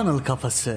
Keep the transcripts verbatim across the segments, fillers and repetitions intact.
Funnel Kafası.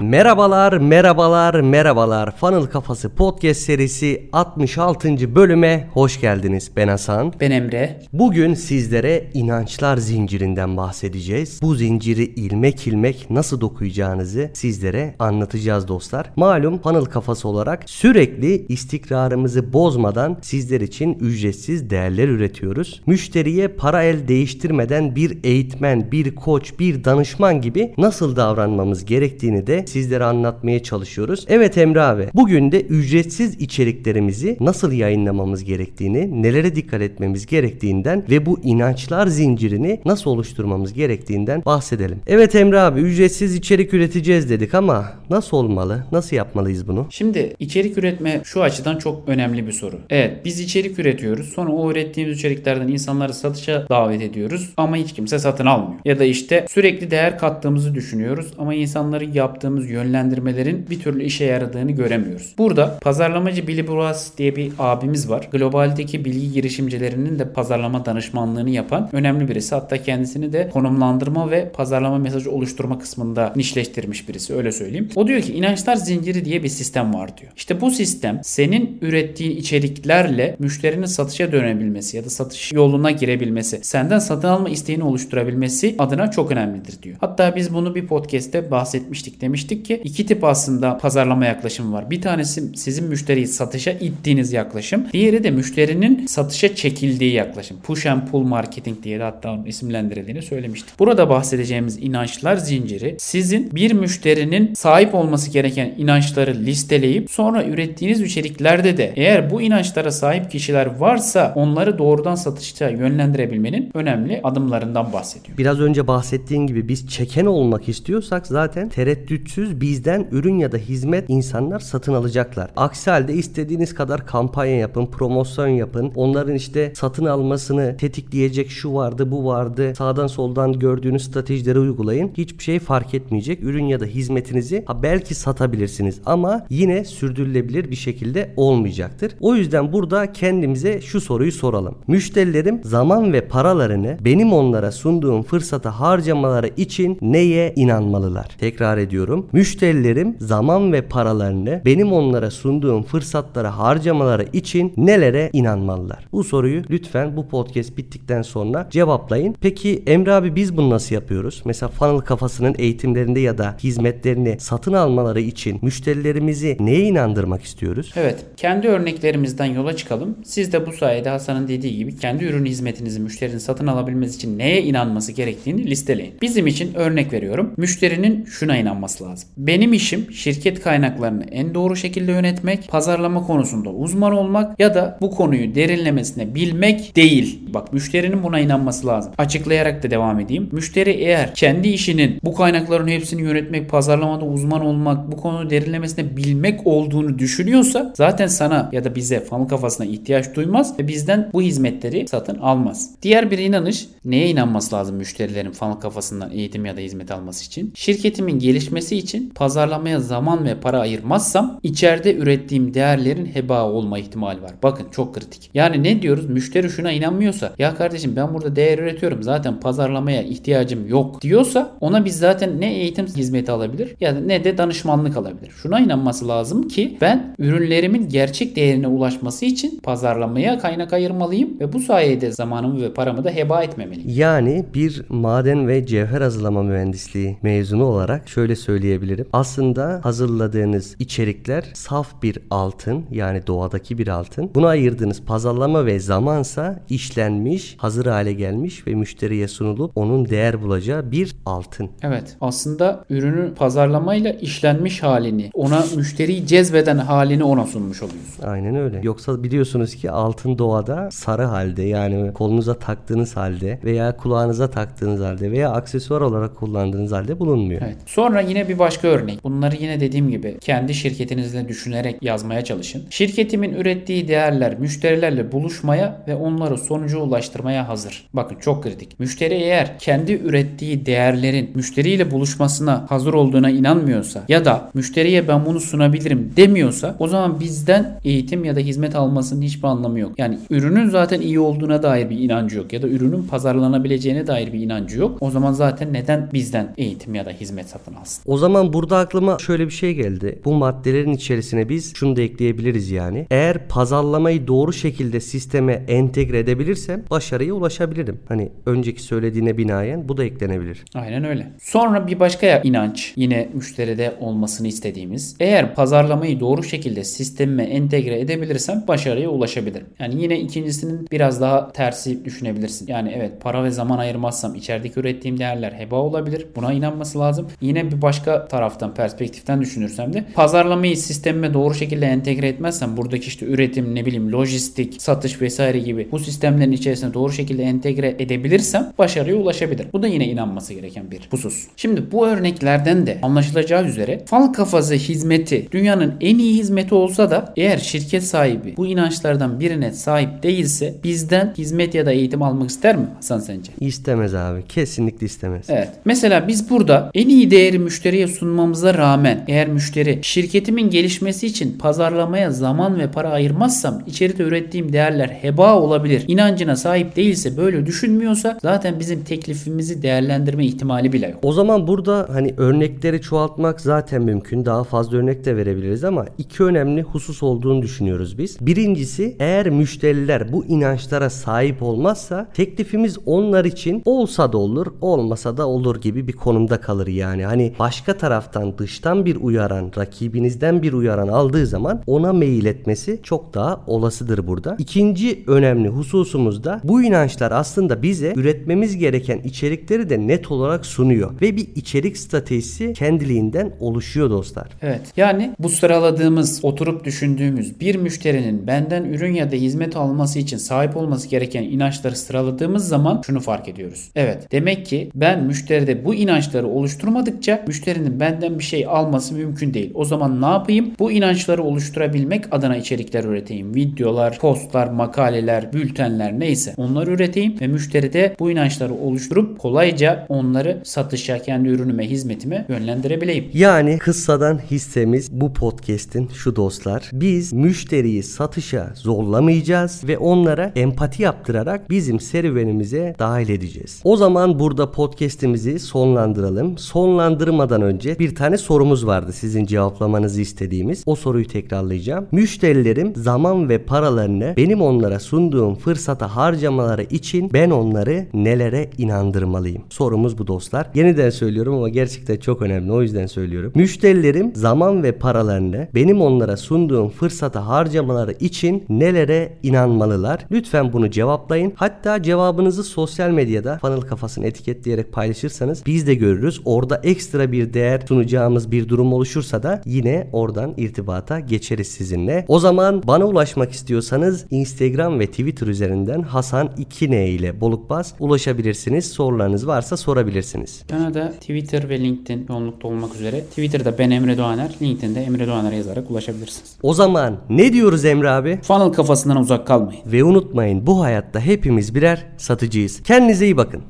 Merhabalar, merhabalar, merhabalar. Funnel Kafası podcast serisi altmış altıncı bölüme hoş geldiniz. Ben Hasan. Ben Emre. Bugün sizlere inançlar zincirinden bahsedeceğiz. Bu zinciri ilmek ilmek nasıl dokuyacağınızı sizlere anlatacağız dostlar. Malum Funnel Kafası olarak sürekli istikrarımızı bozmadan sizler için ücretsiz değerler üretiyoruz. Müşteriye para el değiştirmeden bir eğitmen, bir koç, bir danışman gibi nasıl davranmamız gerektiğini de sizlere anlatmaya çalışıyoruz. Evet Emre abi, bugün de ücretsiz içeriklerimizi nasıl yayınlamamız gerektiğini, nelere dikkat etmemiz gerektiğinden ve bu inançlar zincirini nasıl oluşturmamız gerektiğinden bahsedelim. Evet Emre abi, ücretsiz içerik üreteceğiz dedik ama nasıl olmalı? Nasıl yapmalıyız bunu? Şimdi içerik üretme şu açıdan çok önemli bir soru. Evet, biz içerik üretiyoruz. Sonra o ürettiğimiz içeriklerden insanları satışa davet ediyoruz ama hiç kimse satın almıyor. Ya da işte sürekli değer kattığımızı düşünüyoruz ama insanları yaptığımız yönlendirmelerin bir türlü işe yaradığını göremiyoruz. Burada pazarlamacı Bilibuaz diye bir abimiz var. Globaldeki bilgi girişimcilerinin de pazarlama danışmanlığını yapan önemli birisi. Hatta kendisini de konumlandırma ve pazarlama mesajı oluşturma kısmında nişleştirmiş birisi. Öyle söyleyeyim. O diyor ki inançlar zinciri diye bir sistem var diyor. İşte bu sistem senin ürettiğin içeriklerle müşterinin satışa dönebilmesi ya da satış yoluna girebilmesi, senden satın alma isteğini oluşturabilmesi adına çok önemlidir diyor. Hatta biz bunu bir podcast'te bahsetmiştik, demiş ki iki tip aslında pazarlama yaklaşımı var. Bir tanesi sizin müşteriyi satışa ittiğiniz yaklaşım. Diğeri de müşterinin satışa çekildiği yaklaşım. Push and pull marketing diye de hatta onun isimlendirildiğini söylemiştik. Burada bahsedeceğimiz inançlar zinciri sizin bir müşterinin sahip olması gereken inançları listeleyip sonra ürettiğiniz içeriklerde de eğer bu inançlara sahip kişiler varsa onları doğrudan satışa yönlendirebilmenin önemli adımlarından bahsediyor. Biraz önce bahsettiğin gibi biz çeken olmak istiyorsak zaten tereddüt bizden ürün ya da hizmet insanlar satın alacaklar. Aksi halde istediğiniz kadar kampanya yapın, promosyon yapın. Onların işte satın almasını tetikleyecek şu vardı, bu vardı. Sağdan soldan gördüğünüz stratejileri uygulayın. Hiçbir şey fark etmeyecek. Ürün ya da hizmetinizi ha belki satabilirsiniz ama yine sürdürülebilir bir şekilde olmayacaktır. O yüzden burada kendimize şu soruyu soralım. Müşterilerim zaman ve paralarını benim onlara sunduğum fırsata harcamaları için neye inanmalılar? Tekrar ediyorum. Müşterilerim zaman ve paralarını benim onlara sunduğum fırsatlara harcamaları için nelere inanmalılar? Bu soruyu lütfen bu podcast bittikten sonra cevaplayın. Peki Emre abi, biz bunu nasıl yapıyoruz? Mesela Funnel Kafası'nın eğitimlerinde ya da hizmetlerini satın almaları için müşterilerimizi neye inandırmak istiyoruz? Evet, kendi örneklerimizden yola çıkalım. Siz de bu sayede Hasan'ın dediği gibi kendi ürün hizmetinizi müşterinin satın alabilmesi için neye inanması gerektiğini listeleyin. Bizim için örnek veriyorum. Müşterinin şuna inanması lazım. Benim işim şirket kaynaklarını en doğru şekilde yönetmek, pazarlama konusunda uzman olmak ya da bu konuyu derinlemesine bilmek değil. Bak, müşterinin buna inanması lazım. Açıklayarak da devam edeyim. Müşteri eğer kendi işinin bu kaynakların hepsini yönetmek, pazarlamada uzman olmak, bu konuyu derinlemesine bilmek olduğunu düşünüyorsa zaten sana ya da bize Funnel Kafasına ihtiyaç duymaz ve bizden bu hizmetleri satın almaz. Diğer bir inanış, neye inanması lazım müşterilerin Funnel Kafasından eğitim ya da hizmet alması için? Şirketimin gelişmesi için pazarlamaya zaman ve para ayırmazsam içeride ürettiğim değerlerin heba olma ihtimali var. Bakın, çok kritik. Yani ne diyoruz? Müşteri şuna inanmıyorsa, ya kardeşim ben burada değer üretiyorum, zaten pazarlamaya ihtiyacım yok diyorsa ona biz zaten ne eğitim hizmeti alabilir ya da ne de danışmanlık alabilir. Şuna inanması lazım ki ben ürünlerimin gerçek değerine ulaşması için pazarlamaya kaynak ayırmalıyım ve bu sayede zamanımı ve paramı da heba etmemeliyim. Yani bir maden ve cevher hazırlama mühendisliği mezunu olarak şöyle söyleyeyim. Aslında hazırladığınız içerikler saf bir altın, yani doğadaki bir altın. Buna ayırdığınız pazarlama ve zamansa işlenmiş, hazır hale gelmiş ve müşteriye sunulup onun değer bulacağı bir altın. Evet, aslında ürünü pazarlamayla işlenmiş halini, ona müşteriyi cezbeden halini ona sunmuş oluyorsun. Aynen öyle. Yoksa biliyorsunuz ki altın doğada sarı halde, yani kolunuza taktığınız halde veya kulağınıza taktığınız halde veya aksesuar olarak kullandığınız halde bulunmuyor. Evet. Sonra yine bir başka örnek. Bunları yine dediğim gibi kendi şirketinizle düşünerek yazmaya çalışın. Şirketimin ürettiği değerler müşterilerle buluşmaya ve onları sonuca ulaştırmaya hazır. Bakın çok kritik. Müşteri eğer kendi ürettiği değerlerin müşteriyle buluşmasına hazır olduğuna inanmıyorsa ya da müşteriye ben bunu sunabilirim demiyorsa, o zaman bizden eğitim ya da hizmet almasının hiçbir anlamı yok. Yani ürünün zaten iyi olduğuna dair bir inancı yok ya da ürünün pazarlanabileceğine dair bir inancı yok. O zaman zaten neden bizden eğitim ya da hizmet satın alsın? O zaman burada aklıma şöyle bir şey geldi. Bu maddelerin içerisine biz şunu da ekleyebiliriz yani. Eğer pazarlamayı doğru şekilde sisteme entegre edebilirsem başarıya ulaşabilirim. Hani önceki söylediğine binaen bu da eklenebilir. Aynen öyle. Sonra bir başka inanç, yine müşteride olmasını istediğimiz. Eğer pazarlamayı doğru şekilde sisteme entegre edebilirsem başarıya ulaşabilirim. Yani yine ikincisinin biraz daha tersi düşünebilirsin. Yani evet, para ve zaman ayırmazsam içerideki ürettiğim değerler heba olabilir. Buna inanması lazım. Yine bir başka taraftan, perspektiften düşünürsem de pazarlamayı sisteme doğru şekilde entegre etmezsem, buradaki işte üretim, ne bileyim lojistik, satış vesaire gibi bu sistemlerin içerisine doğru şekilde entegre edebilirsem başarıya ulaşabilir. Bu da yine inanması gereken bir husus. Şimdi bu örneklerden de anlaşılacağı üzere Funnel Kafası hizmeti dünyanın en iyi hizmeti olsa da eğer şirket sahibi bu inançlardan birine sahip değilse bizden hizmet ya da eğitim almak ister mi Hasan sence? İstemez abi. Kesinlikle istemez. Evet. Mesela biz burada en iyi değeri müşteriye sunmamıza rağmen eğer müşteri şirketimin gelişmesi için pazarlamaya zaman ve para ayırmazsam içeride ürettiğim değerler heba olabilir İnancına sahip değilse, böyle düşünmüyorsa zaten bizim teklifimizi değerlendirme ihtimali bile yok. O zaman burada hani örnekleri çoğaltmak zaten mümkün. Daha fazla örnek de verebiliriz ama iki önemli husus olduğunu düşünüyoruz biz. Birincisi, eğer müşteriler bu inançlara sahip olmazsa teklifimiz onlar için olsa da olur, olmasa da olur gibi bir konumda kalır yani. Hani başka taraftan, dıştan bir uyaran, rakibinizden bir uyaran aldığı zaman ona mail etmesi çok daha olasıdır burada. İkinci önemli hususumuzda bu inançlar aslında bize üretmemiz gereken içerikleri de net olarak sunuyor ve bir içerik stratejisi kendiliğinden oluşuyor dostlar. Evet, yani bu sıraladığımız, oturup düşündüğümüz, bir müşterinin benden ürün ya da hizmet alması için sahip olması gereken inançları sıraladığımız zaman şunu fark ediyoruz. Evet, demek ki ben müşteride bu inançları oluşturmadıkça müşterinin benden bir şey alması mümkün değil. O zaman ne yapayım? Bu inançları oluşturabilmek adına içerikler üreteyim. Videolar, postlar, makaleler, bültenler, neyse onları üreteyim ve müşteride bu inançları oluşturup kolayca onları satışa, kendi ürünüme, hizmetime yönlendirebileyim. Yani kıssadan hissemiz bu podcast'in şu dostlar. Biz müşteriyi satışa zorlamayacağız ve onlara empati yaptırarak bizim serüvenimize dahil edeceğiz. O zaman burada podcast'imizi sonlandıralım. Sonlandırmadan önce bir tane sorumuz vardı sizin cevaplamanızı istediğimiz. O soruyu tekrarlayacağım. Müşterilerim zaman ve paralarını benim onlara sunduğum fırsata harcamaları için ben onları nelere inandırmalıyım? Sorumuz bu dostlar. Yeniden söylüyorum ama gerçekten çok önemli, o yüzden söylüyorum. Müşterilerim zaman ve paralarını benim onlara sunduğum fırsata harcamaları için nelere inanmalılar? Lütfen bunu cevaplayın. Hatta cevabınızı sosyal medyada Funnel Kafası'nı etiketleyerek paylaşırsanız biz de görürüz. Orada ekstra bir değer sunacağımız bir durum oluşursa da yine oradan irtibata geçeriz sizinle. O zaman bana ulaşmak istiyorsanız Instagram ve Twitter üzerinden Hasan iki N ile Bolukbaz ulaşabilirsiniz. Sorularınız varsa sorabilirsiniz. Kanada, Twitter ve LinkedIn yoğunlukta olmak üzere. Twitter'da ben Emre Doğaner, LinkedIn'de Emre Doğaner yazarak ulaşabilirsiniz. O zaman ne diyoruz Emre abi? Funnel kafasından uzak kalmayın. Ve unutmayın, bu hayatta hepimiz birer satıcıyız. Kendinize iyi bakın.